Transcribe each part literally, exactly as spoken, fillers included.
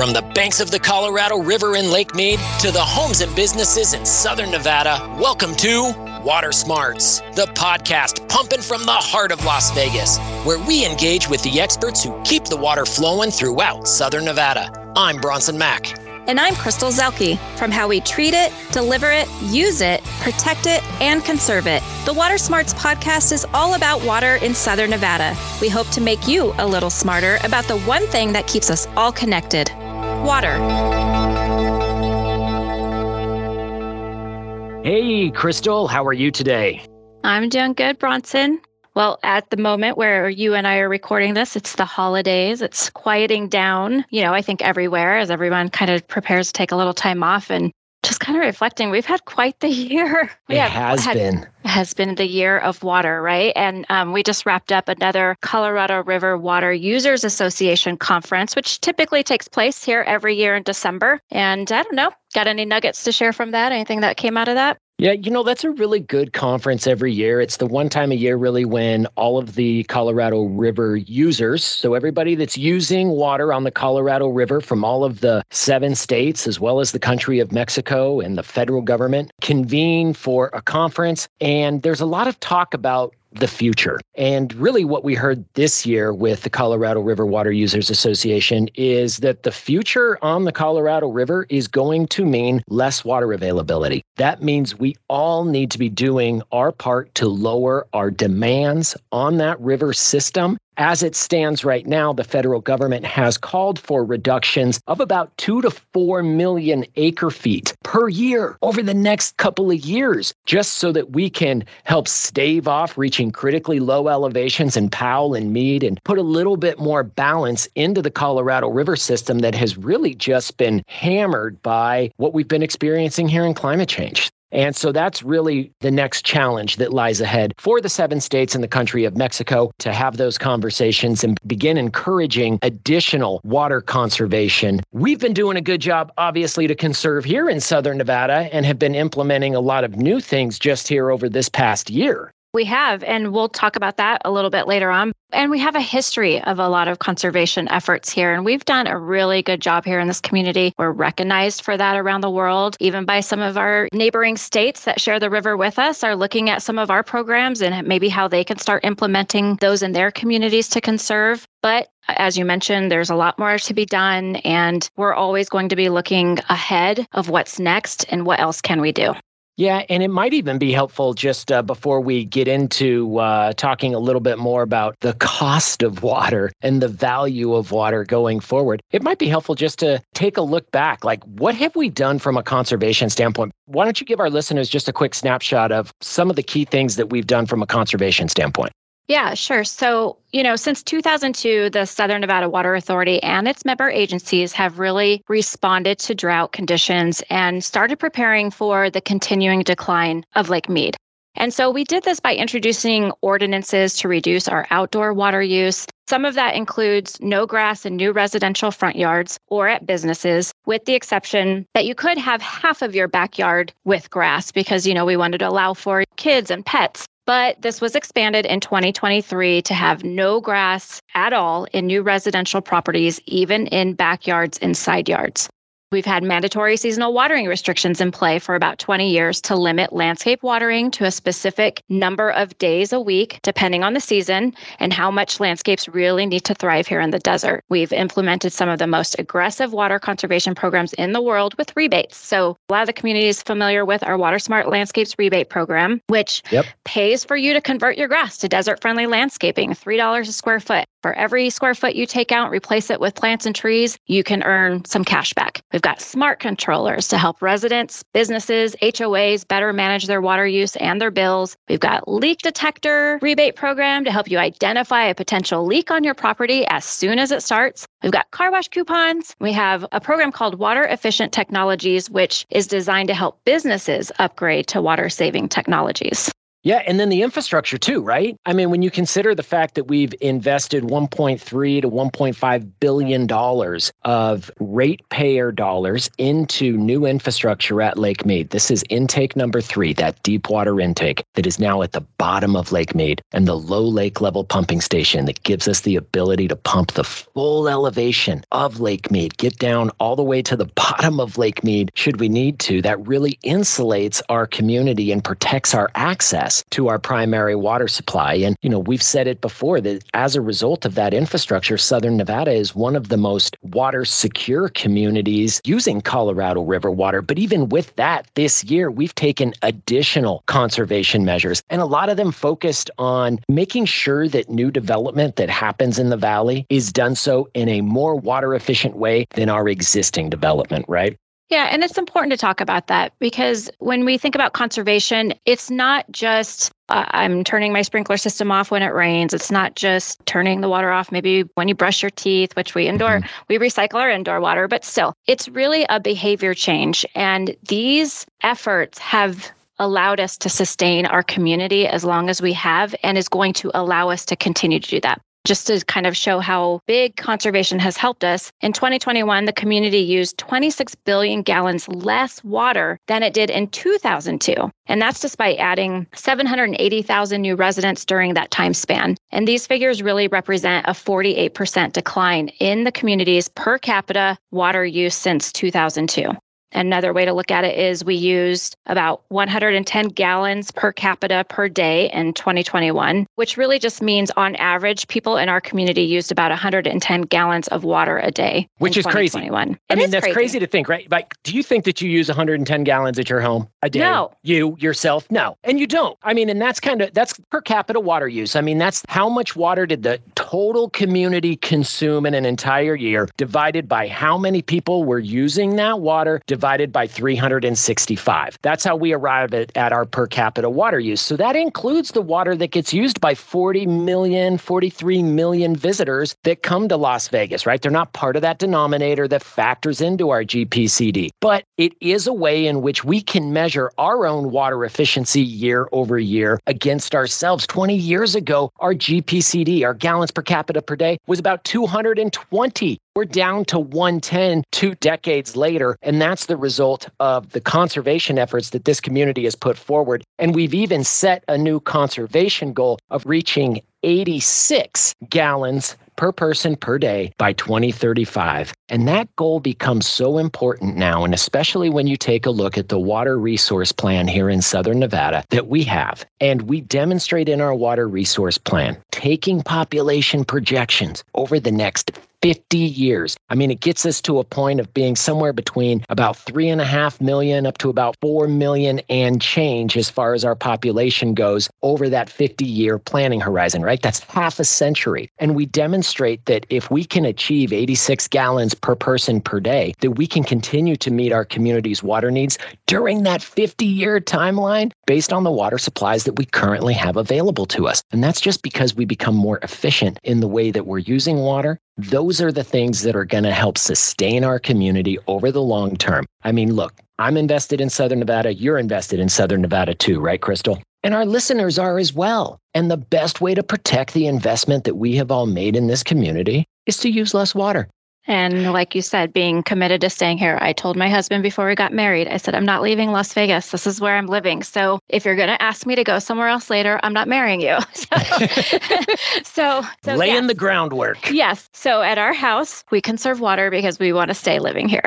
From the banks of the Colorado River in Lake Mead to the homes and businesses in Southern Nevada, welcome to Water Smarts, the podcast pumping from the heart of Las Vegas, where we engage with the experts who keep the water flowing throughout Southern Nevada. I'm Bronson Mack. And I'm Crystal Zelke. From how we treat it, deliver it, use it, protect it, and conserve it, the Water Smarts podcast is all about water in Southern Nevada. We hope to make you a little smarter about the one thing that keeps us all connected: water. Hey, Crystal, how are you today? I'm doing good, Bronson. Well, at the moment where you and I are recording this, it's the holidays. It's quieting down, you know, I think everywhere as everyone kind of prepares to take a little time off and just kind of reflecting. We've had quite the year. We it has had, been. has been the year of water, right? And um, we just wrapped up another Colorado River Water Users Association conference, which typically takes place here every year in December. And I don't know, got any nuggets to share from that? Anything that came out of that? Yeah, you know, that's a really good conference every year. It's the one time a year really when all of the Colorado River users, so everybody that's using water on the Colorado River from all of the seven states, as well as the country of Mexico and the federal government, convene for a conference. And there's a lot of talk about the future. And really what we heard this year with the Colorado River Water Users Association is that the future on the Colorado River is going to mean less water availability. That means we all need to be doing our part to lower our demands on that river system. As it stands right now, the federal government has called for reductions of about two to four million acre feet per year over the next couple of years, just so that we can help stave off reaching critically low elevations in Powell and Mead and put a little bit more balance into the Colorado River system that has really just been hammered by what we've been experiencing here in climate change. And so that's really the next challenge that lies ahead for the seven states and the country of Mexico, to have those conversations and begin encouraging additional water conservation. We've been doing a good job, obviously, to conserve here in Southern Nevada and have been implementing a lot of new things just here over this past year. We have, and we'll talk about that a little bit later on. And we have a history of a lot of conservation efforts here, and we've done a really good job here in this community. We're recognized for that around the world, even by some of our neighboring states that share the river with us are looking at some of our programs and maybe how they can start implementing those in their communities to conserve. But as you mentioned, there's a lot more to be done, and we're always going to be looking ahead of what's next and what else can we do. Yeah, and it might even be helpful just uh, before we get into uh, talking a little bit more about the cost of water and the value of water going forward. It might be helpful just to take a look back, like what have we done from a conservation standpoint? Why don't you give our listeners just a quick snapshot of some of the key things that we've done from a conservation standpoint? Yeah, sure. So, you know, since two thousand two, the Southern Nevada Water Authority and its member agencies have really responded to drought conditions and started preparing for the continuing decline of Lake Mead. And so we did this by introducing ordinances to reduce our outdoor water use. Some of that includes no grass in new residential front yards or at businesses, with the exception that you could have half of your backyard with grass because, you know, we wanted to allow for kids and pets. But this was expanded in twenty twenty-three to have no grass at all in new residential properties, even in backyards and side yards. We've had mandatory seasonal watering restrictions in play for about twenty years to limit landscape watering to a specific number of days a week, depending on the season and how much landscapes really need to thrive here in the desert. We've implemented some of the most aggressive water conservation programs in the world with rebates. So a lot of the community is familiar with our Water Smart Landscapes rebate program, which yep. pays for you to convert your grass to desert-friendly landscaping, three dollars a square foot. For every square foot you take out, replace it with plants and trees, you can earn some cash back. We've got smart controllers to help residents, businesses, H O As better manage their water use and their bills. We've got leak detector rebate program to help you identify a potential leak on your property as soon as it starts. We've got car wash coupons. We have a program called Water Efficient Technologies, which is designed to help businesses upgrade to water-saving technologies. Yeah, and then the infrastructure too, right? I mean, when you consider the fact that we've invested one point three to one point five billion dollars of ratepayer dollars into new infrastructure at Lake Mead. This is intake number three, that deep water intake that is now at the bottom of Lake Mead, and the low lake level pumping station that gives us the ability to pump the full elevation of Lake Mead, get down all the way to the bottom of Lake Mead should we need to. That really insulates our community and protects our access to our primary water supply. And, you know, we've said it before that as a result of that infrastructure, Southern Nevada is one of the most water secure communities using Colorado River water. But even with that, this year, we've taken additional conservation measures, and a lot of them focused on making sure that new development that happens in the valley is done so in a more water efficient way than our existing development, right? Yeah, and it's important to talk about that, because when we think about conservation, it's not just uh, I'm turning my sprinkler system off when it rains. It's not just turning the water off maybe when you brush your teeth, which we indoor, mm-hmm. we recycle our indoor water, but still, it's really a behavior change. And these efforts have allowed us to sustain our community as long as we have, and is going to allow us to continue to do that. Just to kind of show how big conservation has helped us, in twenty twenty-one, the community used twenty-six billion gallons less water than it did in two thousand two. And that's despite adding seven hundred eighty thousand new residents during that time span. And these figures really represent a forty-eight percent decline in the community's per capita water use since two thousand two. Another way to look at it is we used about one hundred ten gallons per capita per day in twenty twenty-one, which really just means on average, people in our community used about one hundred ten gallons of water a day. Which is crazy. I mean, that's crazy. crazy to think, right? Like, do you think that you use one hundred ten gallons at your home a day? No. You, yourself? No. And you don't. I mean, and that's kind of, that's per capita water use. I mean, that's how much water did the total community consume in an entire year, divided by how many people were using that water, divided by three hundred sixty-five. That's how we arrive at, at our per capita water use. So that includes the water that gets used by forty million, forty-three million visitors that come to Las Vegas, right? They're not part of that denominator that factors into our G P C D, but it is a way in which we can measure our own water efficiency year over year against ourselves. twenty years ago, our G P C D, our gallons per capita per day, was about two hundred twenty. We're down to one hundred ten two decades later, and that's the result of the conservation efforts that this community has put forward. And we've even set a new conservation goal of reaching eighty-six gallons per person per day by twenty thirty-five. And that goal becomes so important now, and especially when you take a look at the water resource plan here in Southern Nevada that we have. And we demonstrate in our water resource plan, taking population projections over the next fifty years. I mean, it gets us to a point of being somewhere between about three and a half million up to about four million and change as far as our population goes over that fifty year planning horizon, right? That's half a century. And we demonstrate that if we can achieve eighty-six gallons per person per day, that we can continue to meet our community's water needs during that fifty year timeline based on the water supplies that we currently have available to us. And that's just because we become more efficient in the way that we're using water. Those are the things that are going to help sustain our community over the long term. I mean, look, I'm invested in Southern Nevada. You're invested in Southern Nevada too, right, Crystal? And our listeners are as well. And the best way to protect the investment that we have all made in this community is to use less water. And like you said, being committed to staying here. I told my husband before we got married, I said, I'm not leaving Las Vegas. This is where I'm living. So if you're going to ask me to go somewhere else later, I'm not marrying you. So, so, so laying yes. the groundwork. Yes. So at our house, we conserve water because we want to stay living here.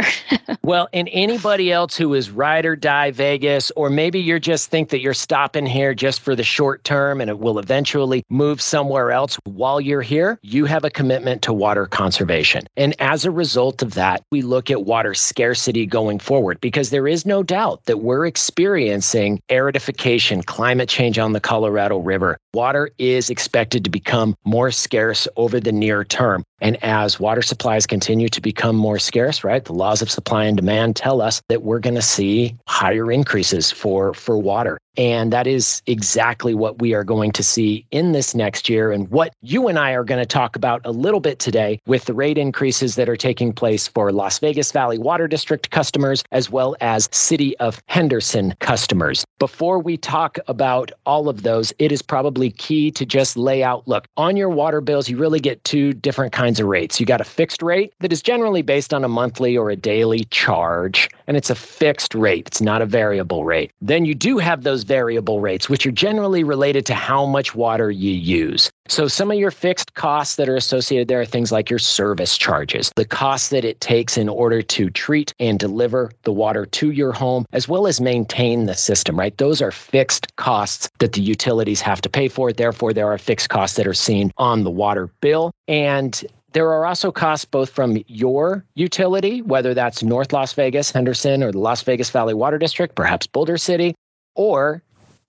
Well, and anybody else who is ride or die Vegas, or maybe you're just think that you're stopping here just for the short term and it will eventually move somewhere else while you're here, you have a commitment to water conservation. And as a result of that, we look at water scarcity going forward, because there is no doubt that we're experiencing aridification, climate change on the Colorado River. Water is expected to become more scarce over the near term. And as water supplies continue to become more scarce, right, the laws of supply and demand tell us that we're going to see higher increases for, for water. And that is exactly what we are going to see in this next year, and what you and I are going to talk about a little bit today with the rate increases changes that are taking place for Las Vegas Valley Water District customers, as well as City of Henderson customers. Before we talk about all of those, it is probably key to just lay out, look, on your water bills, you really get two different kinds of rates. You got a fixed rate that is generally based on a monthly or a daily charge, and it's a fixed rate. It's not a variable rate. Then you do have those variable rates, which are generally related to how much water you use. So some of your fixed costs that are associated there are things like your service charges, the cost that it takes in order to treat and deliver the water to your home, as well as maintain the system, right? Those are fixed costs that the utilities have to pay for. Therefore, there are fixed costs that are seen on the water bill. And there are also costs both from your utility, whether that's North Las Vegas, Henderson, or the Las Vegas Valley Water District, perhaps Boulder City, or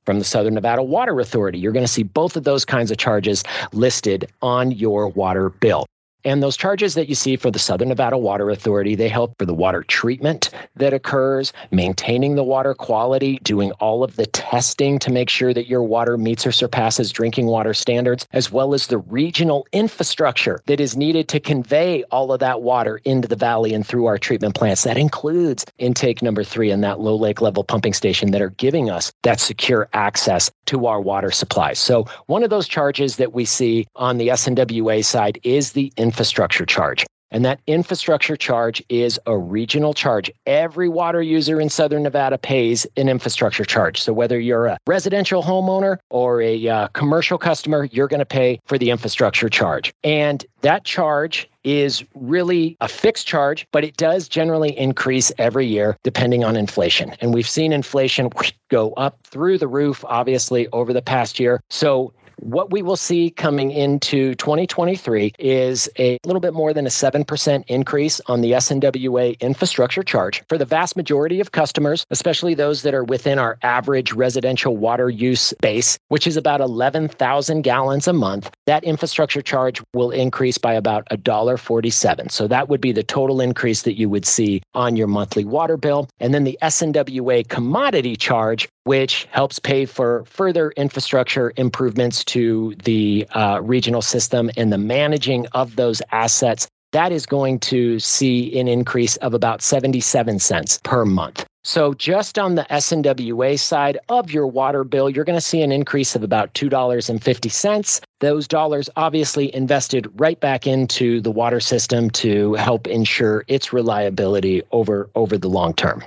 from the Southern Nevada Water Authority. You're going to see both of those kinds of charges listed on your water bill. And those charges that you see for the Southern Nevada Water Authority, they help for the water treatment that occurs, maintaining the water quality, doing all of the testing to make sure that your water meets or surpasses drinking water standards, as well as the regional infrastructure that is needed to convey all of that water into the valley and through our treatment plants. That includes intake number three and that low lake level pumping station that are giving us that secure access to our water supplies. So one of those charges that we see on the S N W A side is the infrastructure. infrastructure charge. And that infrastructure charge is a regional charge. Every water user in Southern Nevada pays an infrastructure charge. So whether you're a residential homeowner or a uh, commercial customer, you're going to pay for the infrastructure charge. And that charge is really a fixed charge, but it does generally increase every year depending on inflation. And we've seen inflation go up through the roof, obviously, over the past year. So what we will see coming into twenty twenty-three is a little bit more than a seven percent increase on the S N W A infrastructure charge for the vast majority of customers, especially those that are within our average residential water use base, which is about eleven thousand gallons a month. That infrastructure charge will increase by about one dollar and forty-seven cents. So that would be the total increase that you would see on your monthly water bill. And then the S N W A commodity charge, which helps pay for further infrastructure improvements to the uh, regional system and the managing of those assets, that is going to see an increase of about seventy-seven cents per month. So just on the S N W A side of your water bill, you're going to see an increase of about two dollars and fifty cents. Those dollars obviously invested right back into the water system to help ensure its reliability over, over the long term.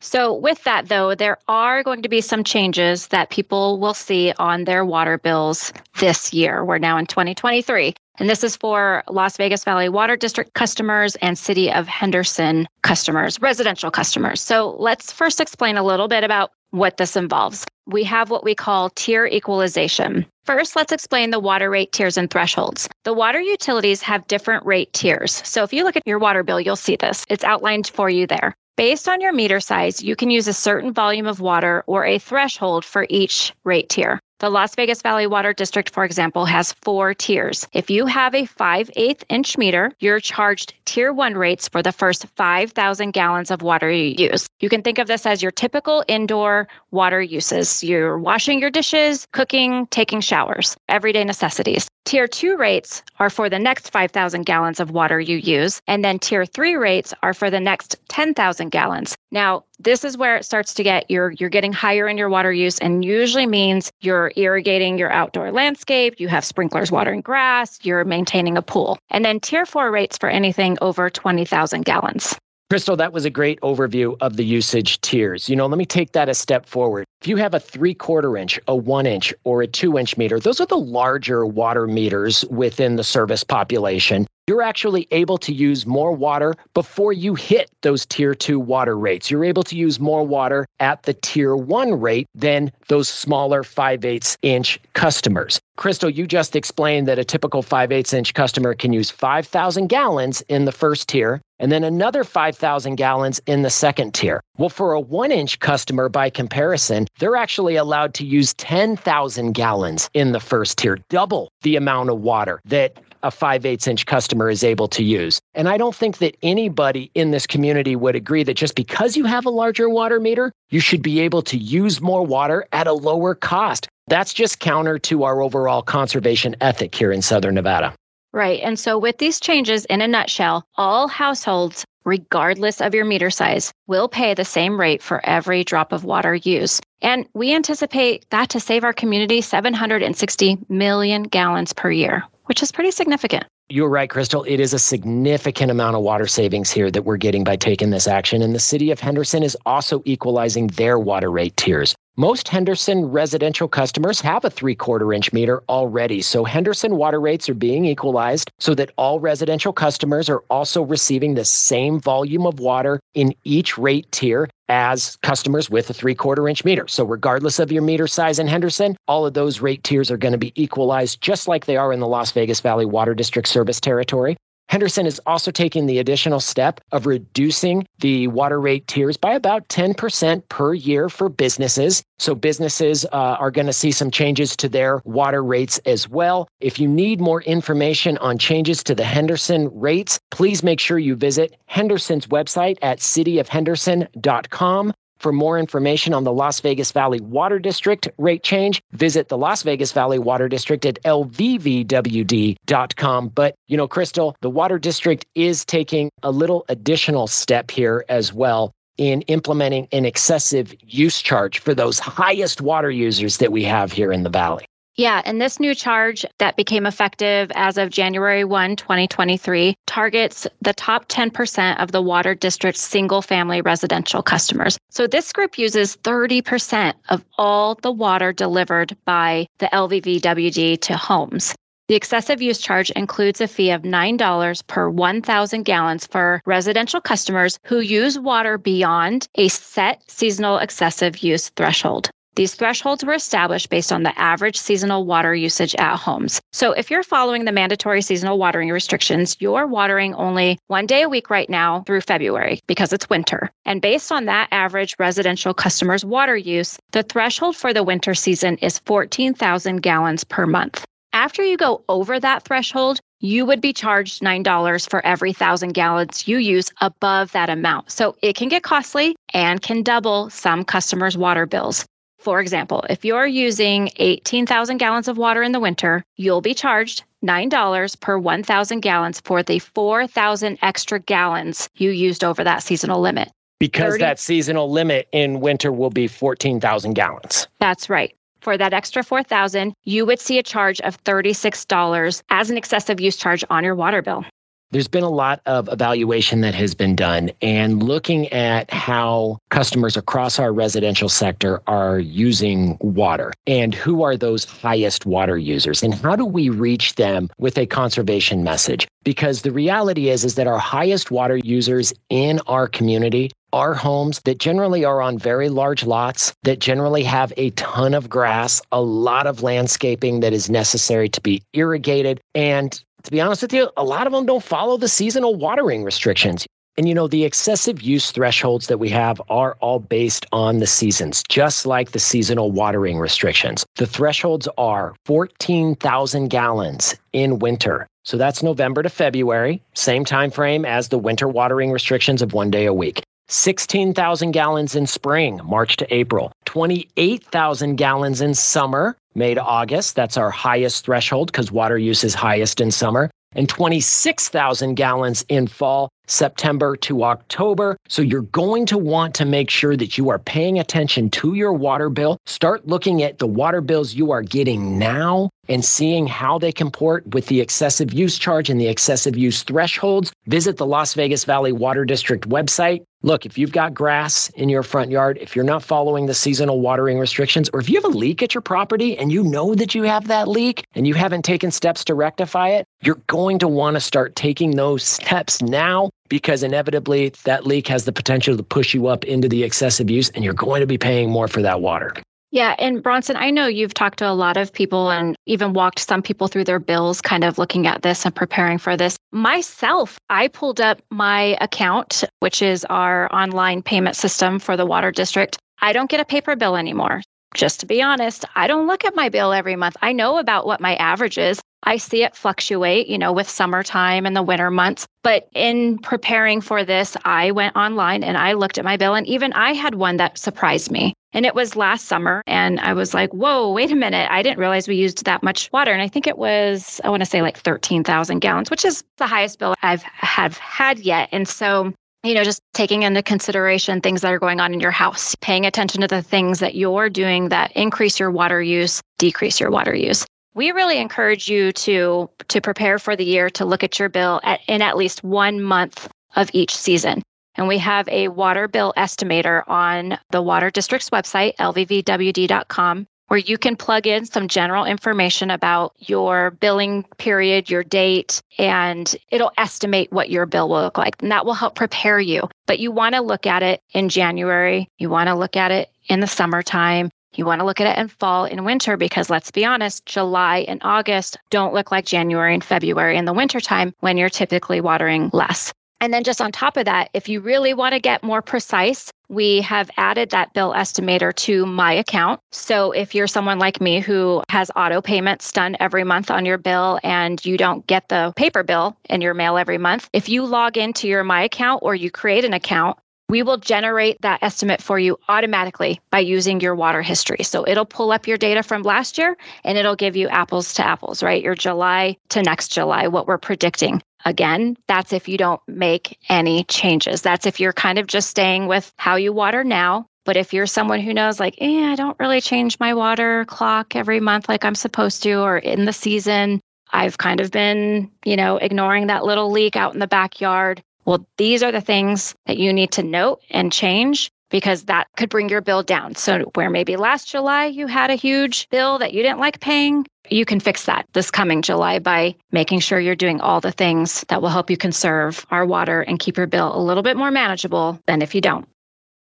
So with that, though, there are going to be some changes that people will see on their water bills this year. We're now in twenty twenty-three. And this is for Las Vegas Valley Water District customers and City of Henderson customers, residential customers. So let's first explain a little bit about what this involves. We have what we call tier equalization. First, let's explain the water rate tiers and thresholds. The water utilities have different rate tiers. So if you look at your water bill, you'll see this. It's outlined for you there. Based on your meter size, you can use a certain volume of water or a threshold for each rate tier. The Las Vegas Valley Water District, for example, has four tiers. If you have a five eighths inch meter, you're charged tier one rates for the first five thousand gallons of water you use. You can think of this as your typical indoor water uses. You're washing your dishes, cooking, taking showers, everyday necessities. Tier two rates are for the next five thousand gallons of water you use, and then tier three rates are for the next ten thousand gallons. Now, this is where it starts to get, you're, you're getting higher in your water use and usually means you're irrigating your outdoor landscape, you have sprinklers watering grass, you're maintaining a pool. And then tier four rates for anything over twenty thousand gallons. Crystal, that was a great overview of the usage tiers. You know, let me take that a step forward. If you have a three-quarter inch, a one-inch, or a two-inch meter, those are the larger water meters within the service population. You're actually able to use more water before you hit those tier two water rates. You're able to use more water at the tier one rate than those smaller five eighths inch customers. Crystal, you just explained that a typical five eighths inch customer can use five thousand gallons in the first tier and then another five thousand gallons in the second tier. Well, for a one inch customer, by comparison, they're actually allowed to use ten thousand gallons in the first tier, double the amount of water that a five eighths inch customer is able to use. And I don't think that anybody in this community would agree that just because you have a larger water meter, you should be able to use more water at a lower cost. That's just counter to our overall conservation ethic here in Southern Nevada. Right. And so with these changes, in a nutshell, all households, regardless of your meter size, will pay the same rate for every drop of water used. And we anticipate that to save our community seven hundred sixty million gallons per year, which is pretty significant. You're right, Crystal. It is a significant amount of water savings here that we're getting by taking this action. And the city of Henderson is also equalizing their water rate tiers. Most Henderson residential customers have a three-quarter inch meter already, so Henderson water rates are being equalized so that all residential customers are also receiving the same volume of water in each rate tier as customers with a three-quarter inch meter. So regardless of your meter size in Henderson, all of those rate tiers are going to be equalized just like they are in the Las Vegas Valley Water District service territory. Henderson is also taking the additional step of reducing the water rate tiers by about ten percent per year for businesses. So businesses uh, are going to see some changes to their water rates as well. If you need more information on changes to the Henderson rates, please make sure you visit Henderson's website at city of henderson dot com. For more information on the Las Vegas Valley Water District rate change, visit the Las Vegas Valley Water District at L V V W D dot com. But, you know, Crystal, the Water District is taking a little additional step here as well in implementing an excessive use charge for those highest water users that we have here in the valley. Yeah, and this new charge that became effective as of January first, twenty twenty-three, targets the top ten percent of the water district's single-family residential customers. So this group uses thirty percent of all the water delivered by the L V V W D to homes. The excessive use charge includes a fee of nine dollars per one thousand gallons for residential customers who use water beyond a set seasonal excessive use threshold. These thresholds were established based on the average seasonal water usage at homes. So if you're following the mandatory seasonal watering restrictions, you're watering only one day a week right now through February because it's winter. And based on that average residential customer's water use, the threshold for the winter season is fourteen thousand gallons per month. After you go over that threshold, you would be charged nine dollars for every one thousand gallons you use above that amount. So it can get costly and can double some customers' water bills. For example, if you're using eighteen thousand gallons of water in the winter, you'll be charged nine dollars per one thousand gallons for the four thousand extra gallons you used over that seasonal limit. Because thirty that seasonal limit in winter will be fourteen thousand gallons. That's right. For that extra four thousand, you would see a charge of thirty-six dollars as an excessive use charge on your water bill. There's been a lot of evaluation that has been done and looking at how customers across our residential sector are using water and who are those highest water users and how do we reach them with a conservation message? Because the reality is, is that our highest water users in our community are homes that generally are on very large lots, that generally have a ton of grass, a lot of landscaping that is necessary to be irrigated, and to be honest with you, a lot of them don't follow the seasonal watering restrictions. And, you know, the excessive use thresholds that we have are all based on the seasons, just like the seasonal watering restrictions. The thresholds are fourteen thousand gallons in winter. So that's November to February, same time frame as the winter watering restrictions of one day a week. sixteen thousand gallons in spring, March to April. twenty-eight thousand gallons in summer, May to August. That's our highest threshold because water use is highest in summer. And twenty-six thousand gallons in fall, September to October. So you're going to want to make sure that you are paying attention to your water bill. Start looking at the water bills you are getting now and seeing how they comport with the excessive use charge and the excessive use thresholds. Visit the Las Vegas Valley Water District website. Look, if you've got grass in your front yard, if you're not following the seasonal watering restrictions, or if you have a leak at your property and you know that you have that leak and you haven't taken steps to rectify it, you're going to want to start taking those steps now, because inevitably that leak has the potential to push you up into the excessive use and you're going to be paying more for that water. Yeah. And Bronson, I know you've talked to a lot of people and even walked some people through their bills, kind of looking at this and preparing for this. Myself, I pulled up my account, which is our online payment system for the water district. I don't get a paper bill anymore. Just to be honest, I don't look at my bill every month. I know about what my average is. I see it fluctuate, you know, with summertime and the winter months. But in preparing for this, I went online and I looked at my bill, and even I had one that surprised me. And it was last summer. And I was like, whoa, wait a minute. I didn't realize we used that much water. And I think it was, I want to say like thirteen thousand gallons, which is the highest bill I've have had yet. And so, you know, just taking into consideration things that are going on in your house, paying attention to the things that you're doing that increase your water use, decrease your water use. We really encourage you to, to prepare for the year, to look at your bill at, in at least one month of each season. And we have a water bill estimator on the Water District's website, L V V W D dot com, where you can plug in some general information about your billing period, your date, and it'll estimate what your bill will look like. And that will help prepare you. But you want to look at it in January. You want to look at it in the summertime. You want to look at it in fall and winter, because let's be honest, July and August don't look like January and February in the wintertime when you're typically watering less. And then just on top of that, if you really want to get more precise, we have added that bill estimator to my account. So if you're someone like me who has auto payments done every month on your bill and you don't get the paper bill in your mail every month, if you log into your My Account or you create an account, we will generate that estimate for you automatically by using your water history. So it'll pull up your data from last year and it'll give you apples to apples, right? Your July to next July, what we're predicting. Again, that's if you don't make any changes. That's if you're kind of just staying with how you water now. But if you're someone who knows like, eh, I don't really change my water clock every month like I'm supposed to, or in the season, I've kind of been, you know, ignoring that little leak out in the backyard. Well, these are the things that you need to note and change, because that could bring your bill down. So where maybe last July you had a huge bill that you didn't like paying, you can fix that this coming July by making sure you're doing all the things that will help you conserve our water and keep your bill a little bit more manageable than if you don't.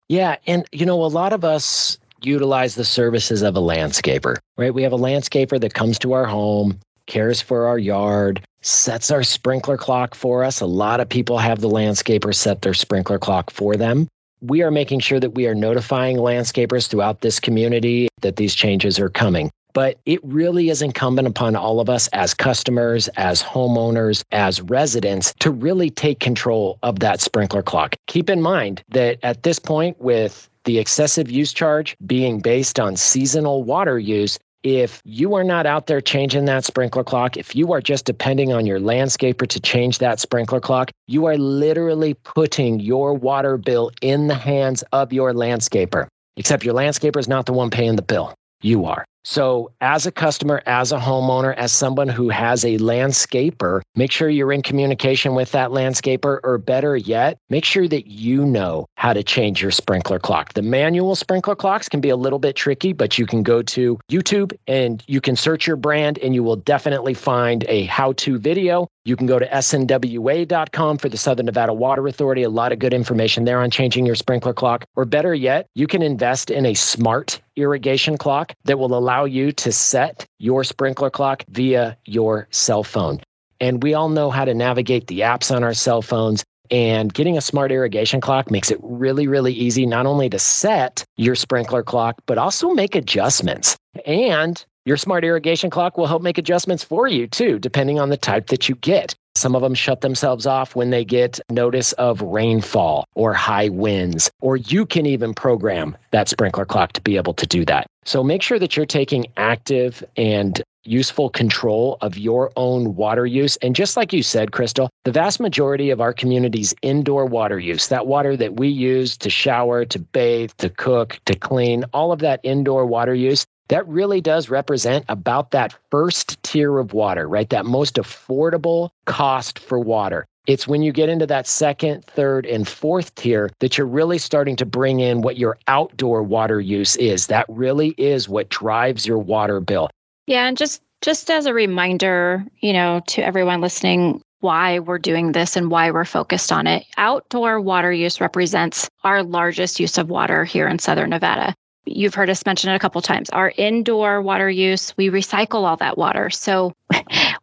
Yeah. And, you know, a lot of us utilize the services of a landscaper, right? We have a landscaper that comes to our home, cares for our yard, sets our sprinkler clock for us. A lot of people have the landscaper set their sprinkler clock for them. We are making sure that we are notifying landscapers throughout this community that these changes are coming. But it really is incumbent upon all of us as customers, as homeowners, as residents to really take control of that sprinkler clock. Keep in mind that at this point, with the excessive use charge being based on seasonal water use, if you are not out there changing that sprinkler clock, if you are just depending on your landscaper to change that sprinkler clock, you are literally putting your water bill in the hands of your landscaper, except your landscaper is not the one paying the bill. You are. So as a customer, as a homeowner, as someone who has a landscaper, make sure you're in communication with that landscaper, or better yet, make sure that you know how to change your sprinkler clock. The manual sprinkler clocks can be a little bit tricky, but you can go to YouTube and you can search your brand and you will definitely find a how-to video. You can go to S N W A dot com for the Southern Nevada Water Authority. A lot of good information there on changing your sprinkler clock. Or better yet, you can invest in a smart irrigation clock that will allow you to set your sprinkler clock via your cell phone. And we all know how to navigate the apps on our cell phones. And getting a smart irrigation clock makes it really, really easy not only to set your sprinkler clock, but also make adjustments. And your smart irrigation clock will help make adjustments for you too, depending on the type that you get. Some of them shut themselves off when they get notice of rainfall or high winds, or you can even program that sprinkler clock to be able to do that. So make sure that you're taking active and useful control of your own water use. And just like you said, Crystal, the vast majority of our community's indoor water use, that water that we use to shower, to bathe, to cook, to clean, all of that indoor water use, that really does represent about that first tier of water, right? That most affordable cost for water. It's when you get into that second, third, and fourth tier that you're really starting to bring in what your outdoor water use is. That really is what drives your water bill. Yeah, and just, just as a reminder, you know, to everyone listening, why we're doing this and why we're focused on it. Outdoor water use represents our largest use of water here in Southern Nevada. You've heard us mention it a couple of times. Our indoor water use, we recycle all that water. So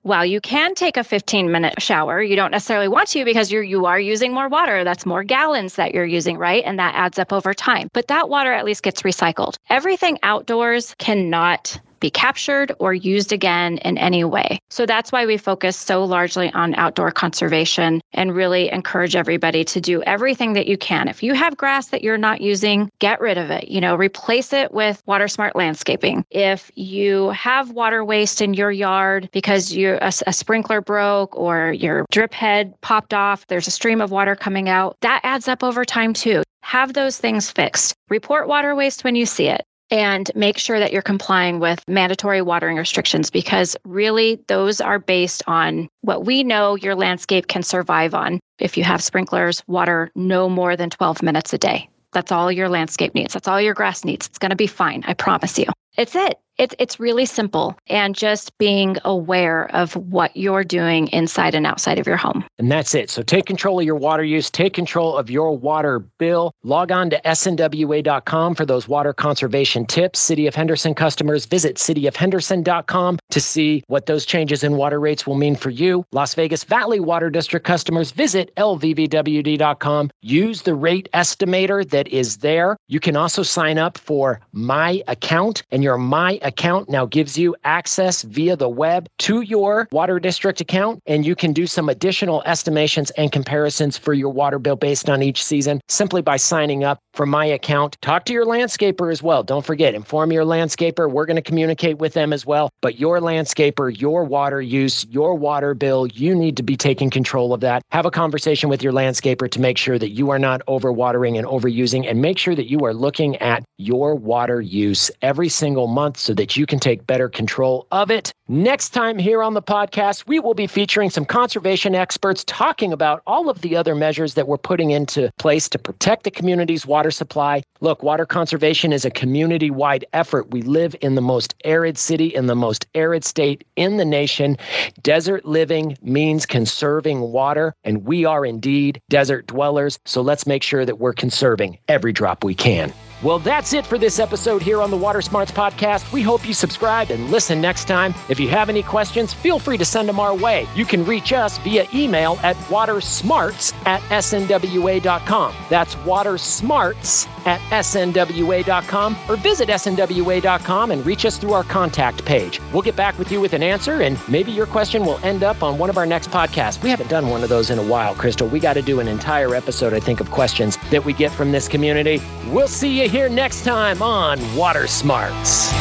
while you can take a fifteen minute shower, you don't necessarily want to because you're, you are using more water. That's more gallons that you're using, right? And that adds up over time. But that water at least gets recycled. Everything outdoors cannot be captured or used again in any way. So that's why we focus so largely on outdoor conservation and really encourage everybody to do everything that you can. If you have grass that you're not using, get rid of it. You know, replace it with water smart landscaping. If you have water waste in your yard because you a, a sprinkler broke or your drip head popped off, there's a stream of water coming out, that adds up over time too. Have those things fixed. Report water waste when you see it. And make sure that you're complying with mandatory watering restrictions, because really those are based on what we know your landscape can survive on. If you have sprinklers, water no more than twelve minutes a day. That's all your landscape needs. That's all your grass needs. It's going to be fine. I promise you. It's it. It's it's really simple, and just being aware of what you're doing inside and outside of your home. And that's it. So take control of your water use. Take control of your water bill. Log on to S N W A dot com for those water conservation tips. City of Henderson customers, visit city of henderson dot com to see what those changes in water rates will mean for you. Las Vegas Valley Water District customers, visit L V V W D dot com. Use the rate estimator that is there. You can also sign up for My Account, and your My Account now gives you access via the web to your water district account, and you can do some additional estimations and comparisons for your water bill based on each season simply by signing up for My Account. Talk to your landscaper as well. Don't forget, inform your landscaper. We're going to communicate with them as well. But your landscaper, your water use, your water bill, you need to be taking control of that. Have a conversation with your landscaper to make sure that you are not overwatering and overusing, and make sure that you are looking at your water use every single month, so that you can take better control of it. Next time here on the podcast, we will be featuring some conservation experts talking about all of the other measures that we're putting into place to protect the community's water supply. Look, water conservation is a community-wide effort. We live in the most arid city, in the most arid state in the nation. Desert living means conserving water, and we are indeed desert dwellers. So let's make sure that we're conserving every drop we can. Well, that's it for this episode here on the Water Smarts Podcast. We hope you subscribe and listen next time. If you have any questions, feel free to send them our way. You can reach us via email at watersmarts at S N W A dot com. That's watersmarts at S N W A dot com, or visit S N W A dot com and reach us through our contact page. We'll get back with you with an answer, and maybe your question will end up on one of our next podcasts. We haven't done one of those in a while, Crystal. We got to do an entire episode, I think, of questions that we get from this community. We'll see you here next time on Water Smarts.